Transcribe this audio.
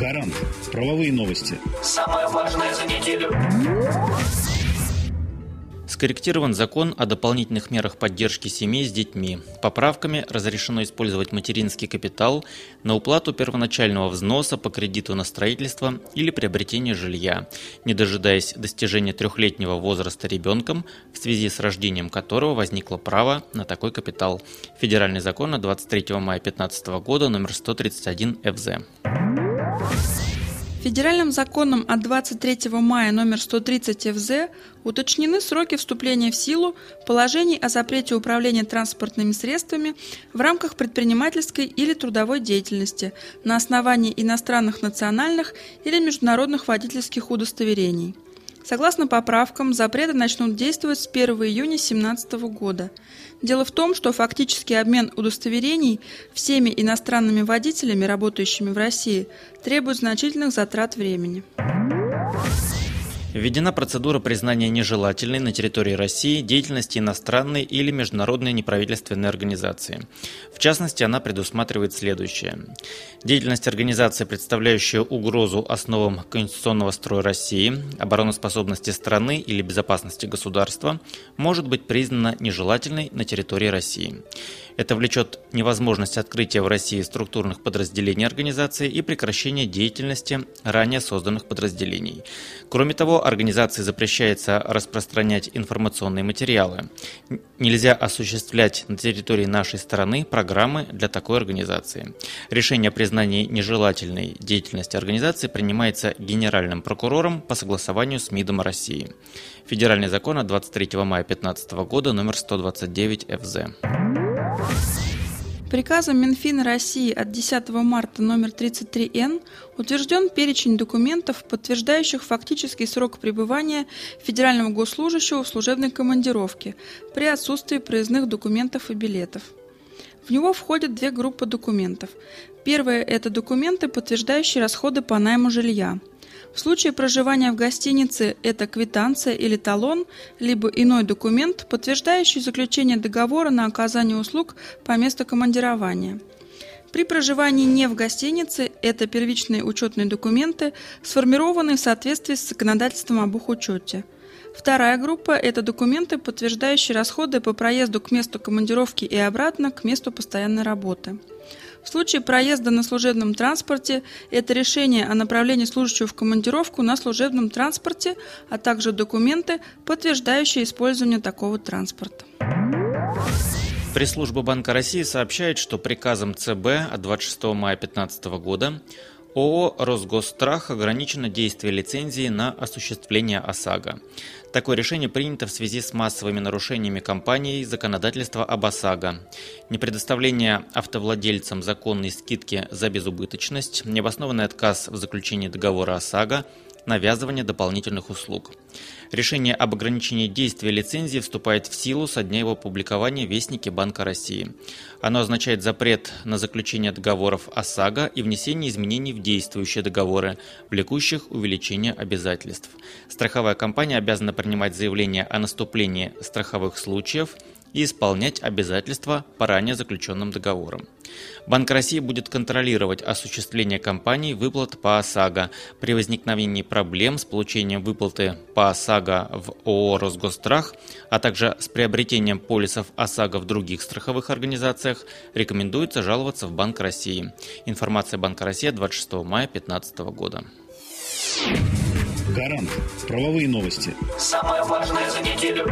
Гарант. Правовые новости. Самое важное за неделю. Скорректирован закон о дополнительных мерах поддержки семей с детьми. Поправками разрешено использовать материнский капитал на уплату первоначального взноса по кредиту на строительство или приобретение жилья, не дожидаясь достижения трехлетнего возраста ребенком, в связи с рождением которого возникло право на такой капитал. Федеральный закон от 23 мая 2015 года номер 131 ФЗ. Федеральным законом от 23 мая номер 130 ФЗ уточнены сроки вступления в силу положений о запрете управления транспортными средствами в рамках предпринимательской или трудовой деятельности на основании иностранных национальных или международных водительских удостоверений. Согласно поправкам, запреты начнут действовать с 1 июня 2017 года. Дело в том, что фактический обмен удостоверений всеми иностранными водителями, работающими в России, требует значительных затрат времени. Введена процедура признания нежелательной на территории России деятельности иностранной или международной неправительственной организации. В частности, она предусматривает следующее. Деятельность организации, представляющая угрозу основам конституционного строя России, обороноспособности страны или безопасности государства, может быть признана нежелательной на территории России. Это влечет невозможность открытия в России структурных подразделений организации и прекращение деятельности ранее созданных подразделений. Кроме того, организации запрещается распространять информационные материалы. Нельзя осуществлять на территории нашей страны программы для такой организации. Решение о признании нежелательной деятельности организации принимается Генеральным прокурором по согласованию с МИДом России. Федеральный закон от 23 мая 2015 года номер 129 ФЗ. Приказом Минфина России от 10 марта номер 33Н утвержден перечень документов, подтверждающих фактический срок пребывания федерального госслужащего в служебной командировке при отсутствии проездных документов и билетов. В него входят две группы документов. Первая – это документы, подтверждающие расходы по найму жилья. В случае проживания в гостинице это квитанция или талон, либо иной документ, подтверждающий заключение договора на оказание услуг по месту командирования. При проживании не в гостинице это первичные учетные документы, сформированные в соответствии с законодательством об учете. Вторая группа – это документы, подтверждающие расходы по проезду к месту командировки и обратно к месту постоянной работы. В случае проезда на служебном транспорте – это решение о направлении служащего в командировку на служебном транспорте, а также документы, подтверждающие использование такого транспорта. Пресс-служба Банка России сообщает, что приказом ЦБ от 26 мая 2015 года ООО «Росгосстрах» ограничено действие лицензии на осуществление ОСАГО. Такое решение принято в связи с массовыми нарушениями компанией законодательства об ОСАГО. Непредоставление автовладельцам законной скидки за безубыточность, необоснованный отказ в заключении договора ОСАГО, навязывание дополнительных услуг. Решение об ограничении действия лицензии вступает в силу со дня его публикования в Вестнике Банка России. Оно означает запрет на заключение договоров ОСАГО и внесение изменений в действующие договоры, влекущих увеличение обязательств. Страховая компания обязана принимать заявление о наступлении страховых случаев и исполнять обязательства по ранее заключенным договорам. Банк России будет контролировать осуществление компаний выплат по ОСАГО. При возникновении проблем с получением выплаты по ОСАГО в ООО «Росгосстрах», а также с приобретением полисов ОСАГО в других страховых организациях, рекомендуется жаловаться в Банк России. Информация Банка России 26 мая 2015 года. Гарант. Правовые новости. Самое важное за неделю.